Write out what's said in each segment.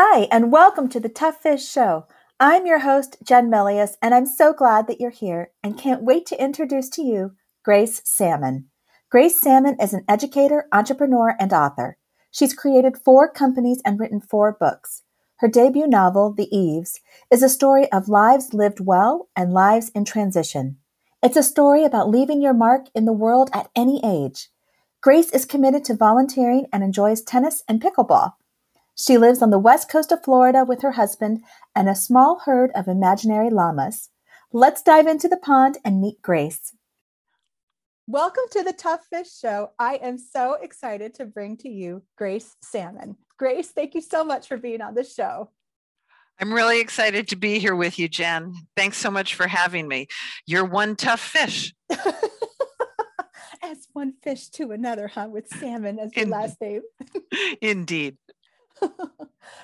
Hi, and welcome to the Tough Fish Show. I'm your host, Jen Melius, and I'm so glad that you're here and can't wait to introduce to you Grace Salmon. Grace Salmon is an educator, entrepreneur, and author. She's created 4 companies and written 4 books. Her debut novel, The Eves, is a story of lives lived well and lives in transition. It's a story about leaving your mark in the world at any age. Grace is committed to volunteering and enjoys tennis and pickleball. She lives on the west coast of Florida with her husband and a small herd of imaginary llamas. Let's dive into the pond and meet Grace. Welcome to the Tough Fish Show. I am so excited to bring to you Grace Salmon. Grace, thank you so much for being on the show. I'm really excited to be here with you, Jen. Thanks so much for having me. You're one tough fish. As one fish to another, huh? With salmon as your last name. Indeed.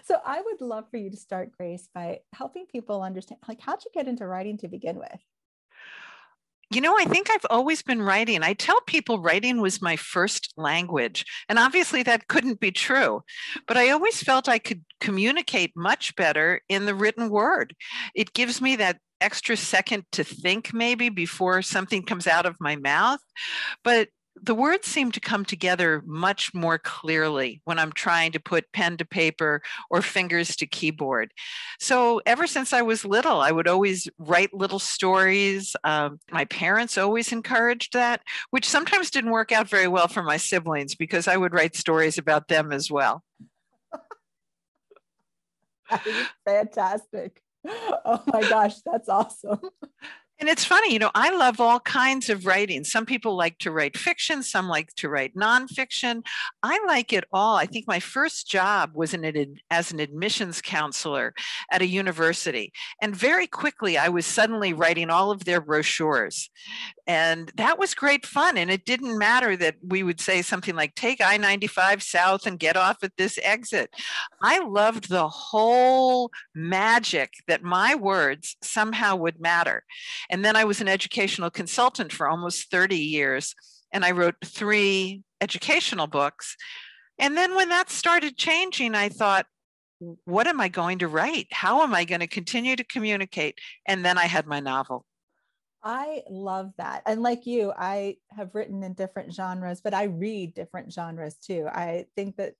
So I would love for you to start, Grace, by helping people understand, like, how'd you get into writing to begin with? You know, I think I've always been writing. I tell people writing was my first language, and obviously that couldn't be true, but I always felt I could communicate much better in the written word. It gives me that extra second to think maybe before something comes out of my mouth, but the words seem to come together much more clearly when I'm trying to put pen to paper or fingers to keyboard. So ever since I was little, I would always write little stories. My parents always encouraged that, which sometimes didn't work out very well for my siblings because I would write stories about them as well. That is fantastic. Oh my gosh, that's awesome. And it's funny, you know, I love all kinds of writing. Some people like to write fiction. Some like to write nonfiction. I like it all. I think my first job was as an admissions counselor at a university. And very quickly, I was suddenly writing all of their brochures. And that was great fun. And it didn't matter that we would say something like, take I-95 South and get off at this exit. I loved the whole magic that my words somehow would matter. And then I was an educational consultant for almost 30 years, and I wrote 3 educational books. And then when that started changing, I thought, what am I going to write? How am I going to continue to communicate? And then I had my novel. I love that. And like you, I have written in different genres, but I read different genres too. I think that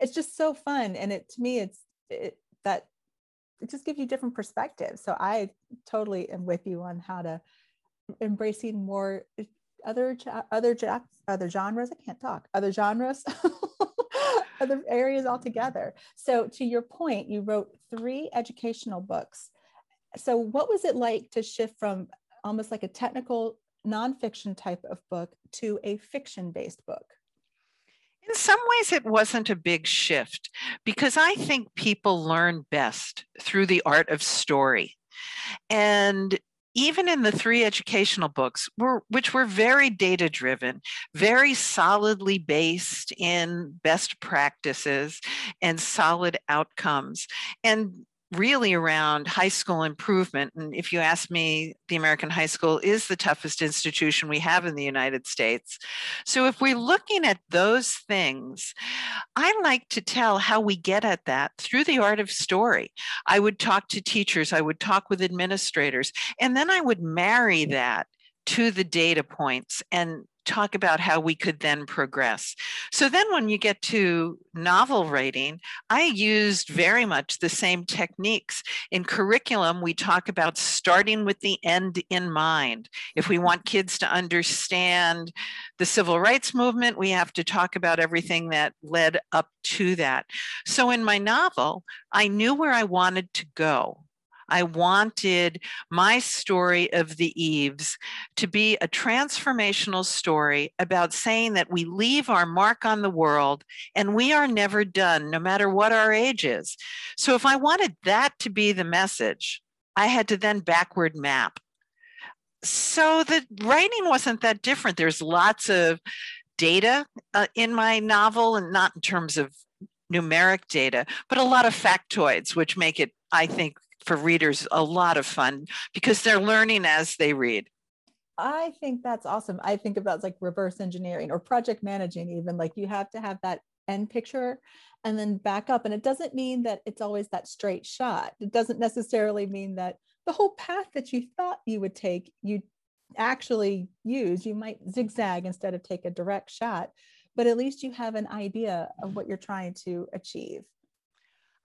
it's just so fun. And it just gives you different perspectives. So I totally am with you on how to embracing more other genres, other areas altogether. So to your point, you wrote 3 educational books. So what was it like to shift from almost like a technical nonfiction type of book to a fiction-based book? In some ways, it wasn't a big shift because I think people learn best through the art of story. And even in the 3 educational books, which were very data-driven, very solidly based in best practices and solid outcomes, and really around high school improvement. And if you ask me, the American high school is the toughest institution we have in the United States. So if we're looking at those things, I like to tell how we get at that through the art of story. I would talk to teachers, I would talk with administrators, and then I would marry that to the data points and talk about how we could then progress. So then when you get to novel writing, I used very much the same techniques. In curriculum, we talk about starting with the end in mind. If we want kids to understand the civil rights movement, we have to talk about everything that led up to that. So in my novel, I knew where I wanted to go. I wanted my story of the Eves to be a transformational story about saying that we leave our mark on the world and we are never done, no matter what our age is. So if I wanted that to be the message, I had to then backward map. So the writing wasn't that different. There's lots of data in my novel, and not in terms of numeric data, but a lot of factoids, which make it, I think, for readers, a lot of fun because they're learning as they read. I think that's awesome. I think about like reverse engineering or project managing, even like you have to have that end picture and then back up. And it doesn't mean that it's always that straight shot. It doesn't necessarily mean that the whole path that you thought you would take, you actually use. You might zigzag instead of take a direct shot, but at least you have an idea of what you're trying to achieve.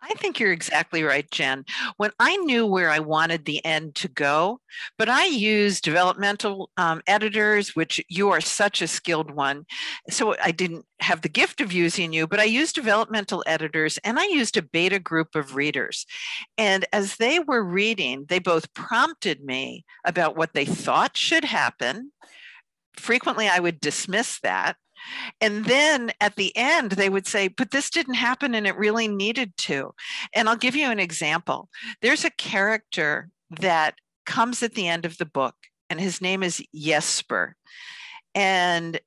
I think you're exactly right, Jen. When I knew where I wanted the end to go, but I used developmental editors, which you are such a skilled one. So I didn't have the gift of using you, but I used developmental editors and I used a beta group of readers. And as they were reading, they both prompted me about what they thought should happen. Frequently, I would dismiss that. And then at the end, they would say, but this didn't happen and it really needed to. And I'll give you an example. There's a character that comes at the end of the book, and his name is Jesper. And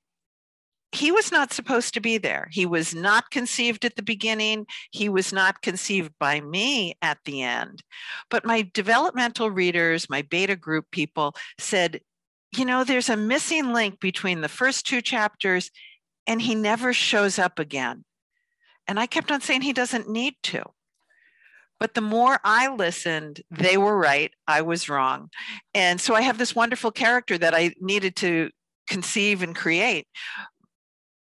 he was not supposed to be there. He was not conceived at the beginning. He was not conceived by me at the end. But my developmental readers, my beta group people said, you know, there's a missing link between the first two chapters and he never shows up again. And I kept on saying he doesn't need to. But the more I listened, they were right, I was wrong. And so I have this wonderful character that I needed to conceive and create.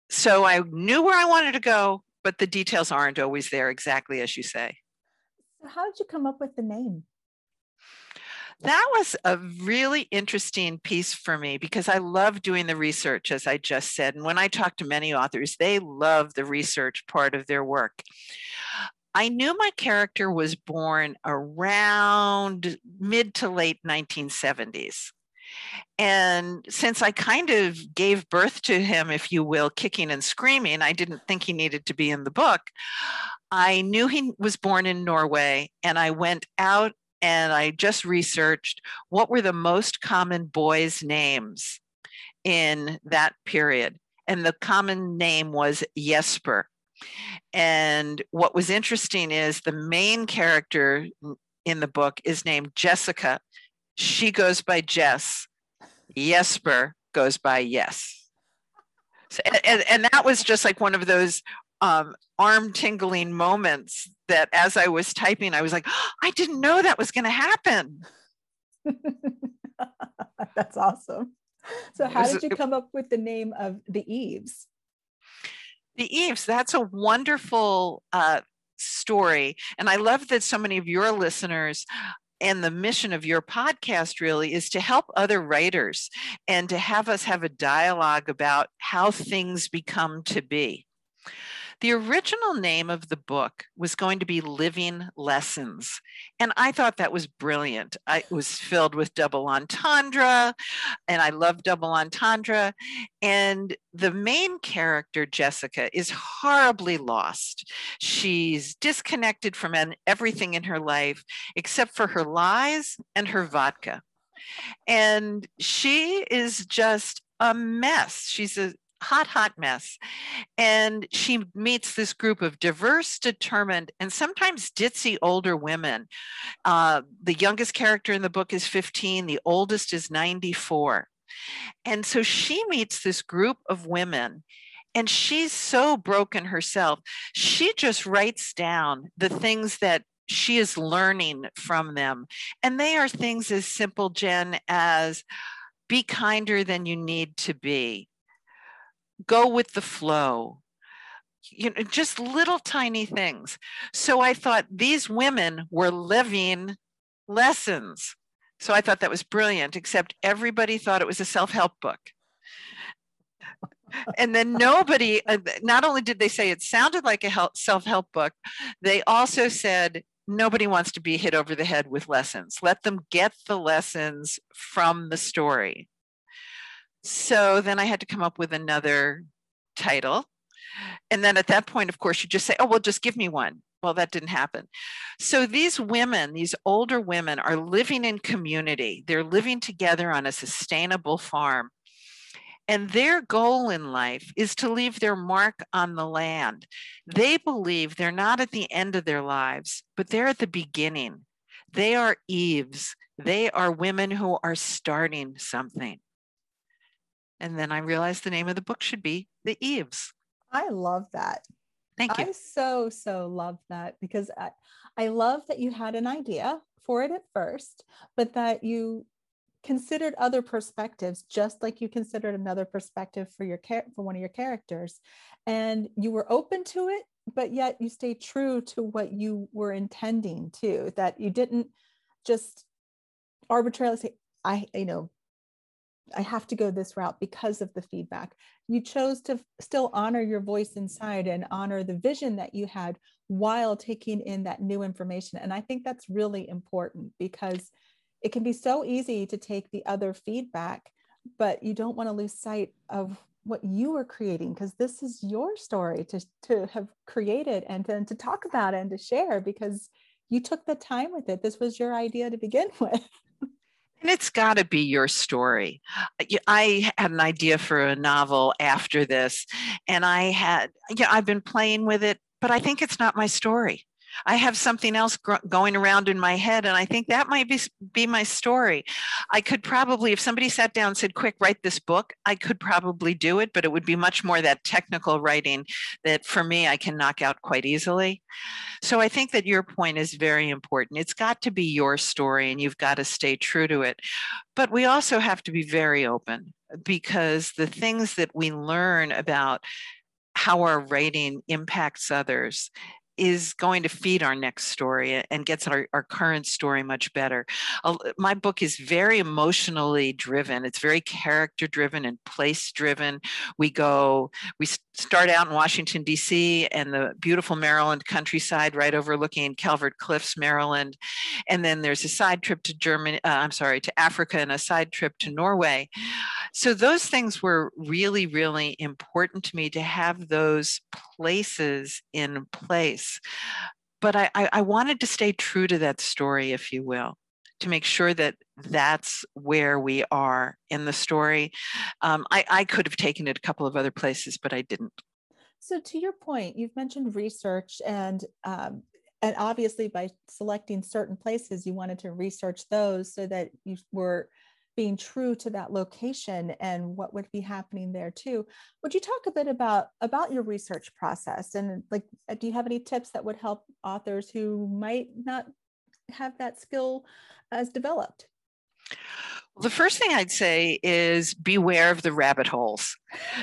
So I knew where I wanted to go, but the details aren't always there exactly as you say. So how did you come up with the name? That was a really interesting piece for me because I love doing the research, as I just said. And when I talk to many authors, they love the research part of their work. I knew my character was born around mid to late 1970s. And since I kind of gave birth to him, if you will, kicking and screaming, I didn't think he needed to be in the book. I knew he was born in Norway, and I went out and I just researched what were the most common boys' names in that period. And the common name was Jesper. And what was interesting is the main character in the book is named Jessica. She goes by Jess. Jesper goes by Yes. So, and that was just like one of those arm tingling moments that as I was typing, I was like, oh, I didn't know that was going to happen. That's awesome. So how did you come up with the name of The Eves? The Eves, that's a wonderful story. And I love that so many of your listeners and the mission of your podcast really is to help other writers and to have us have a dialogue about how things become to be. The original name of the book was going to be Living Lessons. And I thought that was brilliant. It was filled with double entendre, and I love double entendre. And the main character, Jessica, is horribly lost. She's disconnected from everything in her life, except for her lies and her vodka. And she is just a mess. She's a hot mess. And she meets this group of diverse, determined, and sometimes ditzy older women. The youngest character in the book is 15. The oldest is 94. And so she meets this group of women and she's so broken herself. She just writes down the things that she is learning from them. And they are things as simple, Jen, as be kinder than you need to be. Go with the flow, you know, just little tiny things. So I thought these women were living lessons. So I thought that was brilliant, except everybody thought it was a self-help book. And then nobody, not only did they say it sounded like a self-help book, they also said, nobody wants to be hit over the head with lessons. Let them get the lessons from the story. So then I had to come up with another title. And then at that point, of course, you just say, oh, well, just give me one. Well, that didn't happen. So these women, these older women are living in community. They're living together on a sustainable farm. And their goal in life is to leave their mark on the land. They believe they're not at the end of their lives, but they're at the beginning. They are Eves. They are women who are starting something. And then I realized the name of the book should be The Eves. I love that. Thank you. I so love that, because I love that you had an idea for it at first, but that you considered other perspectives, just like you considered another perspective for your for one of your characters, and you were open to it, but yet you stayed true to what you were intending to, that you didn't just arbitrarily say, I have to go this route because of the feedback. You chose to still honor your voice inside and honor the vision that you had while taking in that new information. And I think that's really important, because it can be so easy to take the other feedback, but you don't want to lose sight of what you are creating, because this is your story to have created and then to talk about and to share, because you took the time with it. This was your idea to begin with. And it's got to be your story. I had an idea for a novel after this, and I've been playing with it, but I think it's not my story. I have something else going around in my head, and I think that might be my story. I could probably, if somebody sat down and said, quick, write this book, I could probably do it, but it would be much more that technical writing that for me, I can knock out quite easily. So I think that your point is very important. It's got to be your story, and you've got to stay true to it. But we also have to be very open, because the things that we learn about how our writing impacts others is going to feed our next story and gets our current story much better. My book is very emotionally driven. It's very character driven and place driven. We start out in Washington, DC, and the beautiful Maryland countryside right overlooking Calvert Cliffs, Maryland. And then there's a side trip to Africa and a side trip to Norway. So those things were really, really important to me, to have those places in place. But I wanted to stay true to that story, if you will, to make sure that that's where we are in the story. I could have taken it a couple of other places, but I didn't. So to your point, you've mentioned research, and obviously by selecting certain places, you wanted to research those so that you were being true to that location and what would be happening there too. Would you talk a bit about your research process, and like, do you have any tips that would help authors who might not have that skill as developed? The first thing I'd say is beware of the rabbit holes,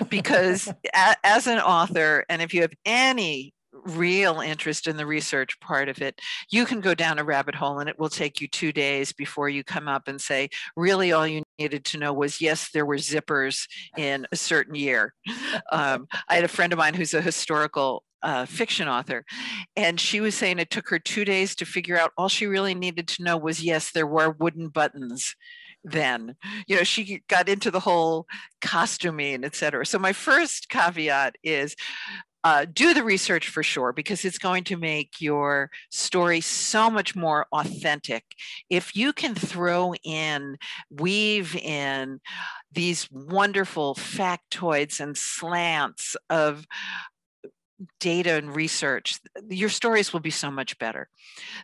because as an author, and if you have any real interest in the research part of it, you can go down a rabbit hole and it will take you 2 days before you come up and say, really, all you needed to know was, yes, there were zippers in a certain year. I had a friend of mine who's a historical fiction author, and she was saying it took her 2 days to figure out all she really needed to know was, yes, there were wooden buttons then. You know, she got into the whole costuming, et cetera. So my first caveat is, do the research for sure, because it's going to make your story so much more authentic. If you can weave in these wonderful factoids and slants of data and research, your stories will be so much better.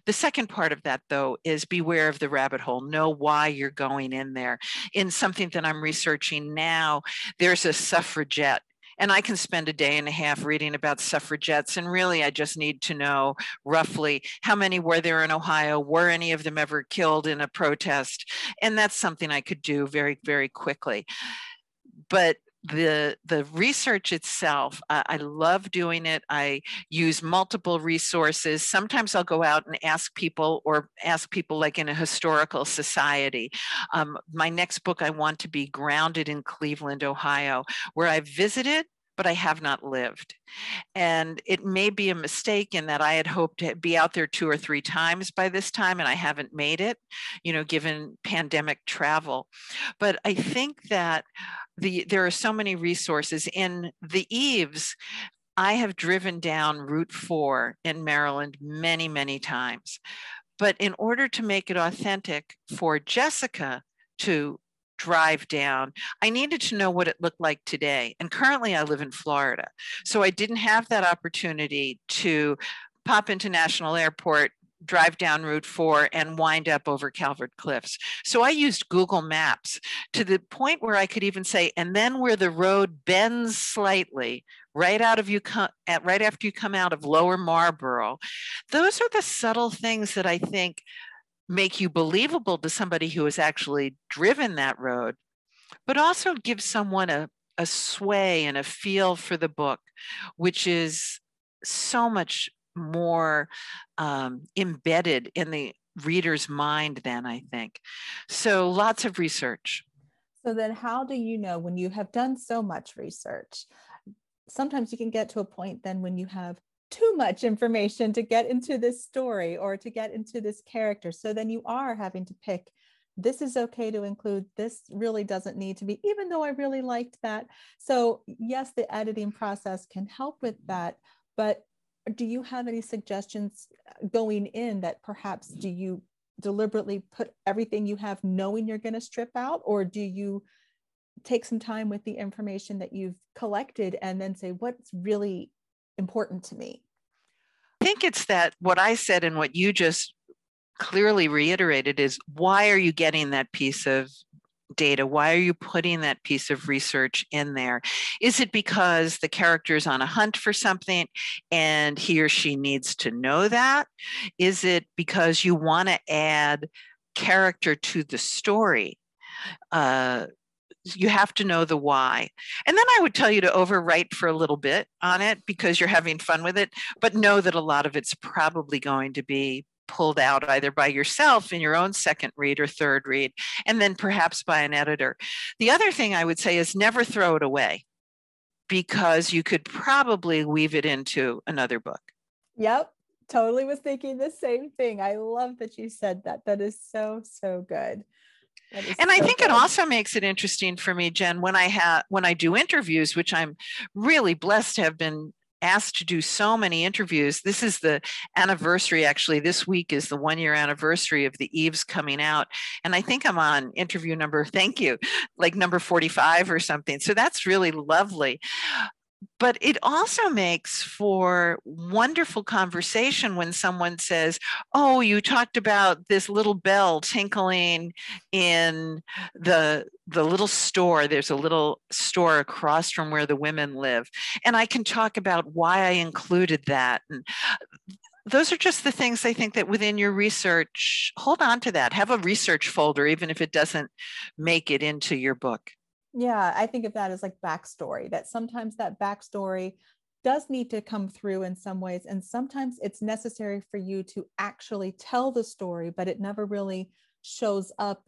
The second part of that, though, is beware of the rabbit hole. Know why you're going in there. In something that I'm researching now, there's a suffragette, and I can spend a day and a half reading about suffragettes, and really I just need to know roughly how many were there in Ohio, were any of them ever killed in a protest, and that's something I could do very, very quickly. But the research itself, I love doing it. I use multiple resources. Sometimes I'll go out and ask people like in a historical society. My next book, I want to be grounded in Cleveland, Ohio, where I visited, but I have not lived. And it may be a mistake in that I had hoped to be out there 2 or 3 times by this time, and I haven't made it, you know, given pandemic travel. But I think that there are so many resources. In The Eves, I have driven down Route 4 in Maryland many, many times. But in order to make it authentic for Jessica to drive down, I needed to know what it looked like today. And currently I live in Florida. So I didn't have that opportunity to pop into National Airport, drive down Route 4, and wind up over Calvert Cliffs. So I used Google Maps to the point where I could even say, and then where the road bends slightly, right after you come out of Lower Marlboro. Those are the subtle things that I think make you believable to somebody who has actually driven that road, but also give someone a sway and a feel for the book, which is so much more embedded in the reader's mind than I think. So lots of research. So then how do you know when you have done so much research? Sometimes you can get to a point then when you have too much information to get into this story or to get into this character. So then you are having to pick, this is okay to include, this really doesn't need to be, even though I really liked that. So yes, the editing process can help with that, but do you have any suggestions going in that perhaps do you deliberately put everything you have knowing you're going to strip out, or do you take some time with the information that you've collected and then say what's really important to me? I think it's that what I said and what you just clearly reiterated is, why are you getting that piece of data? Why are you putting that piece of research in there? Is it because the character is on a hunt for something and he or she needs to know that? Is it because you want to add character to the story? You have to know the why. And then I would tell you to overwrite for a little bit on it because you're having fun with it, but know that a lot of it's probably going to be pulled out either by yourself in your own second read or third read, and then perhaps by an editor. The other thing I would say is never throw it away, because you could probably weave it into another book. Yep, totally was thinking the same thing. I love that you said that. That is so, so good. And I think it also makes it interesting for me, Jen, when I do interviews, which I'm really blessed to have been asked to do so many interviews. This is the anniversary, actually. This week is the 1-year anniversary of The Eves coming out. And I think I'm on interview number, thank you, like number 45 or something. So that's really lovely. But it also makes for wonderful conversation when someone says, oh, you talked about this little bell tinkling in the little store. There's a little store across from where the women live. And I can talk about why I included that. And those are just the things I think that within your research, hold on to that. Have a research folder, even if it doesn't make it into your book. Yeah, I think of that as like backstory, that sometimes that backstory does need to come through in some ways. And sometimes it's necessary for you to actually tell the story, but it never really shows up,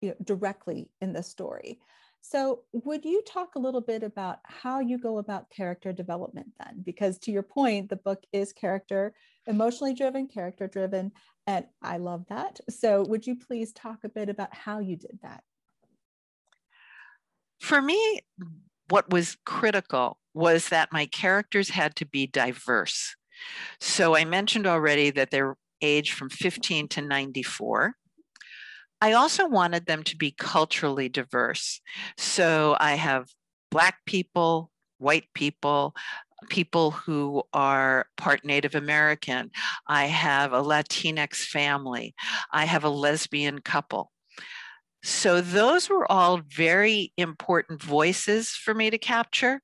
you know, directly in the story. So would you talk a little bit about how you go about character development then? Because to your point, the book is character, emotionally driven, character driven, and I love that. So would you please talk a bit about how you did that? For me, what was critical was that my characters had to be diverse. So I mentioned already that they're aged from 15 to 94. I also wanted them to be culturally diverse. So I have Black people, white people, people who are part Native American. I have a Latinx family. I have a lesbian couple. So those were all very important voices for me to capture,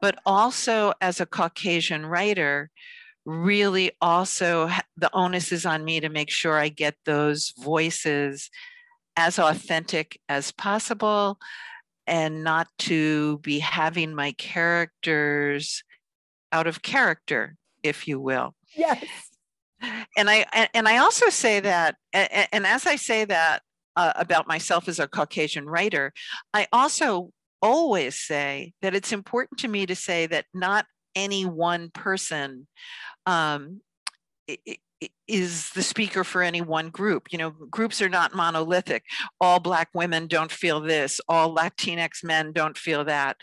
but also as a Caucasian writer, really also the onus is on me to make sure I get those voices as authentic as possible and not to be having my characters out of character, if you will. Yes. And I also say that, and as I say that, about myself as a Caucasian writer, I also always say that it's important to me to say that not any one person is the speaker for any one group. You know, groups are not monolithic. All Black women don't feel this. All Latinx men don't feel that.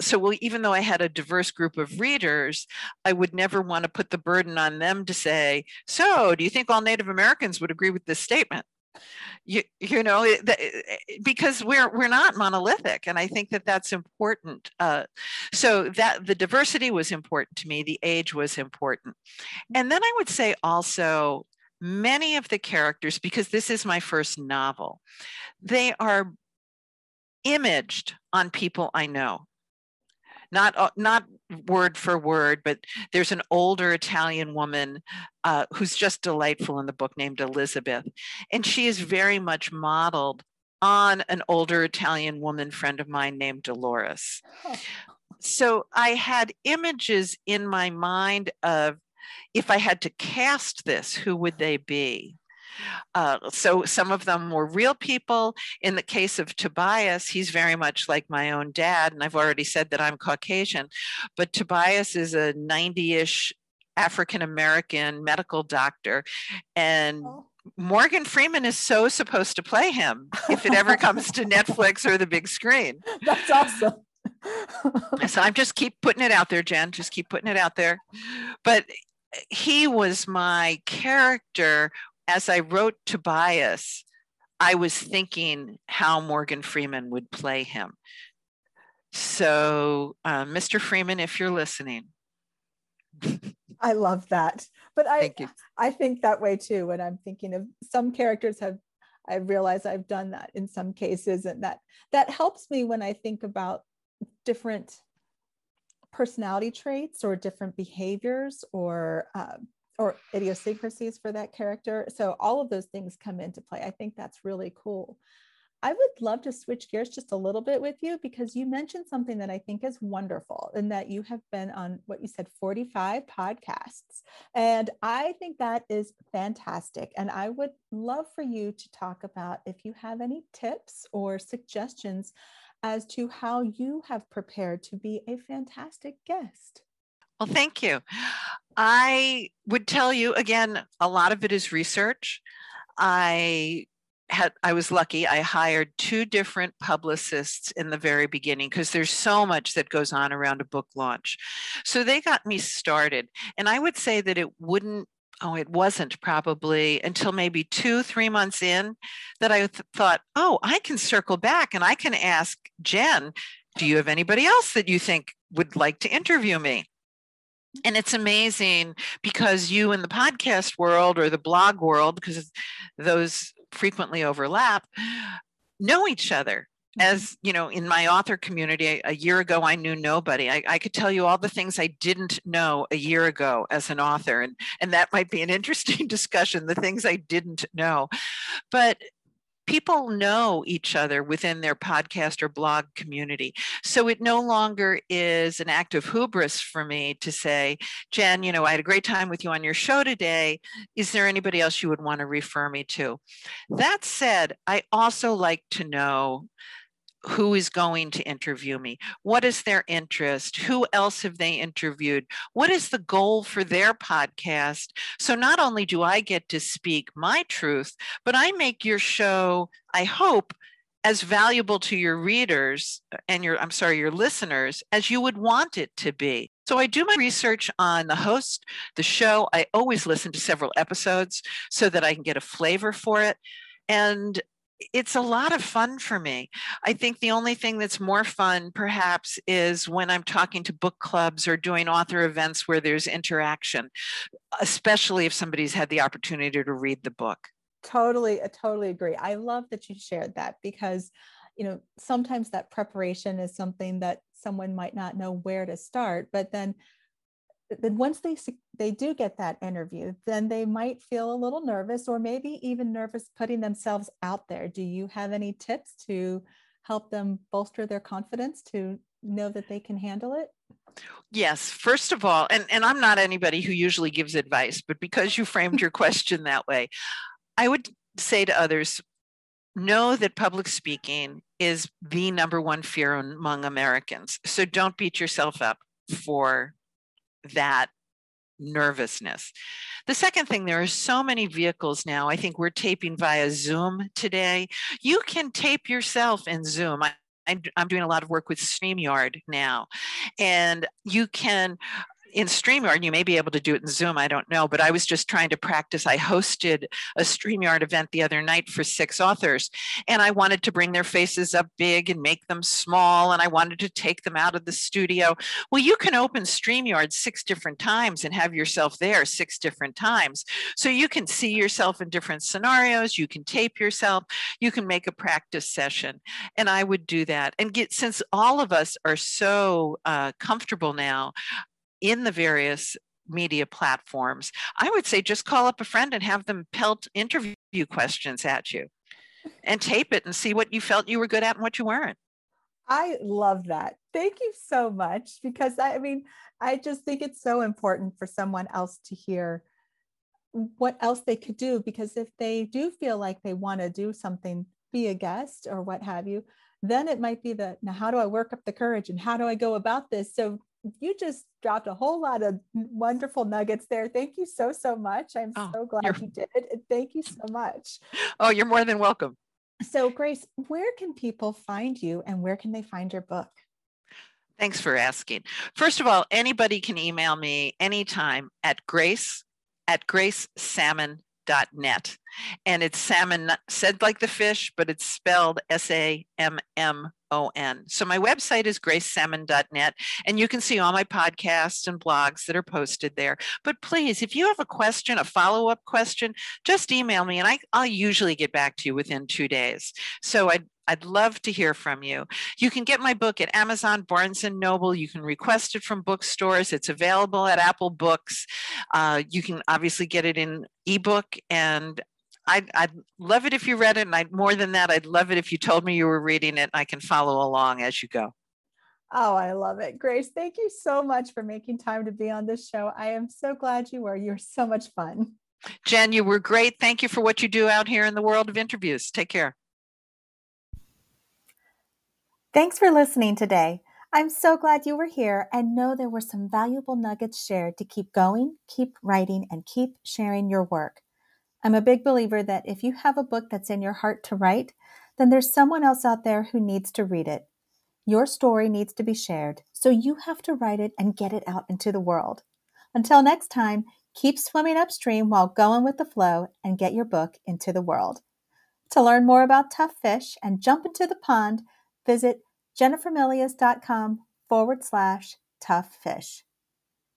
So even though I had a diverse group of readers, I would never want to put the burden on them to say, so do you think all Native Americans would agree with this statement? You know, because we're not monolithic, and I think that that's important. So that the diversity was important to me, the age was important, and then I would say also many of the characters, because this is my first novel, they are imaged on people I know. not word for word, but there's an older Italian woman who's just delightful in the book named Elizabeth. And she is very much modeled on an older Italian woman friend of mine named Dolores. So I had images in my mind of, if I had to cast this, who would they be? So some of them were real people. In the case of Tobias, he's very much like my own dad. And I've already said that I'm Caucasian, but Tobias is a 90-ish African-American medical doctor. And Morgan Freeman is so supposed to play him if it ever comes to Netflix or the big screen. That's awesome. So I'm just keep putting it out there, Jen, just keep putting it out there. But he was my character. As I wrote Tobias, I was thinking how Morgan Freeman would play him. So, Mr. Freeman, if you're listening. I love that. But I think that way too. When I'm thinking of some characters, I realize I've done that in some cases. And that helps me when I think about different personality traits or different behaviors or idiosyncrasies for that character. So all of those things come into play. I think that's really cool. I would love to switch gears just a little bit with you, because you mentioned something that I think is wonderful, and that you have been on, what you said, 45 podcasts. And I think that is fantastic. And I would love for you to talk about if you have any tips or suggestions as to how you have prepared to be a fantastic guest. Well, thank you. I would tell you, again, a lot of it is research. I was lucky. I hired two different publicists in the very beginning, because there's so much that goes on around a book launch. So they got me started. And I would say that it wasn't probably until maybe 2-3 months in that I thought, oh, I can circle back and I can ask Jen, do you have anybody else that you think would like to interview me? And it's amazing, because you in the podcast world or the blog world, because those frequently overlap, know each other. As you know, in my author community, a year ago, I knew nobody. I could tell you all the things I didn't know a year ago as an author. And that might be an interesting discussion, the things I didn't know. But people know each other within their podcast or blog community. So it no longer is an act of hubris for me to say, Jen, you know, I had a great time with you on your show today. Is there anybody else you would want to refer me to? That said, I also like to know who is going to interview me. What is their interest? Who else have they interviewed? What is the goal for their podcast? So not only do I get to speak my truth, but I make your show, I hope, as valuable to your readers and your listeners as you would want it to be. So I do my research on the host, the show. I always listen to several episodes so that I can get a flavor for it. And it's a lot of fun for me. I think the only thing that's more fun, perhaps, is when I'm talking to book clubs or doing author events where there's interaction, especially if somebody's had the opportunity to read the book. Totally agree. I love that you shared that, because, you know, sometimes that preparation is something that someone might not know where to start, but then once they do get that interview, then they might feel a little nervous, or maybe even nervous putting themselves out there. Do you have any tips to help them bolster their confidence to know that they can handle it? Yes, first of all, and I'm not anybody who usually gives advice, but because you framed your question that way, I would say to others, know that public speaking is the number one fear among Americans. So don't beat yourself up for that nervousness. The second thing, there are so many vehicles now. I think we're taping via Zoom today. You can tape yourself in Zoom. I'm doing a lot of work with StreamYard now, and you can in StreamYard, you may be able to do it in Zoom, I don't know, but I was just trying to practice. I hosted a StreamYard event the other night for 6 authors, and I wanted to bring their faces up big and make them small, and I wanted to take them out of the studio. Well, you can open StreamYard 6 different times and have yourself there 6 different times. So you can see yourself in different scenarios, you can tape yourself, you can make a practice session, and I would do that. And since all of us are so comfortable now in the various media platforms, I would say just call up a friend and have them pelt interview questions at you and tape it and see what you felt you were good at and what you weren't. I love that. Thank you so much, because I mean, I just think it's so important for someone else to hear what else they could do, because if they do feel like they want to do something, be a guest or what have you, then it might be that, now how do I work up the courage and how do I go about this? So you just dropped a whole lot of wonderful nuggets there. Thank you so, so much. I'm so glad you did. Thank you so much. Oh, you're more than welcome. So Grace, where can people find you and where can they find your book? Thanks for asking. First of all, anybody can email me anytime at grace@gracesalmon.net. And it's salmon, said like the fish, but it's spelled SAMMON. So my website is GraceSalmon.net, and you can see all my podcasts and blogs that are posted there. But please, if you have a question, a follow-up question, just email me, and I'll usually get back to you within 2 days. So I'd love to hear from you. You can get my book at Amazon, Barnes & Noble. You can request it from bookstores. It's available at Apple Books. You can obviously get it in ebook, and I'd love it if you read it. And more than that, I'd love it if you told me you were reading it and I can follow along as you go. Oh, I love it. Grace, thank you so much for making time to be on this show. I am so glad you were. You're so much fun. Jen, you were great. Thank you for what you do out here in the world of interviews. Take care. Thanks for listening today. I'm so glad you were here, and know there were some valuable nuggets shared to keep going, keep writing, and keep sharing your work. I'm a big believer that if you have a book that's in your heart to write, then there's someone else out there who needs to read it. Your story needs to be shared, so you have to write it and get it out into the world. Until next time, keep swimming upstream while going with the flow and get your book into the world. To learn more about Tough Fish and jump into the pond, visit jennifermelius.com/toughfish.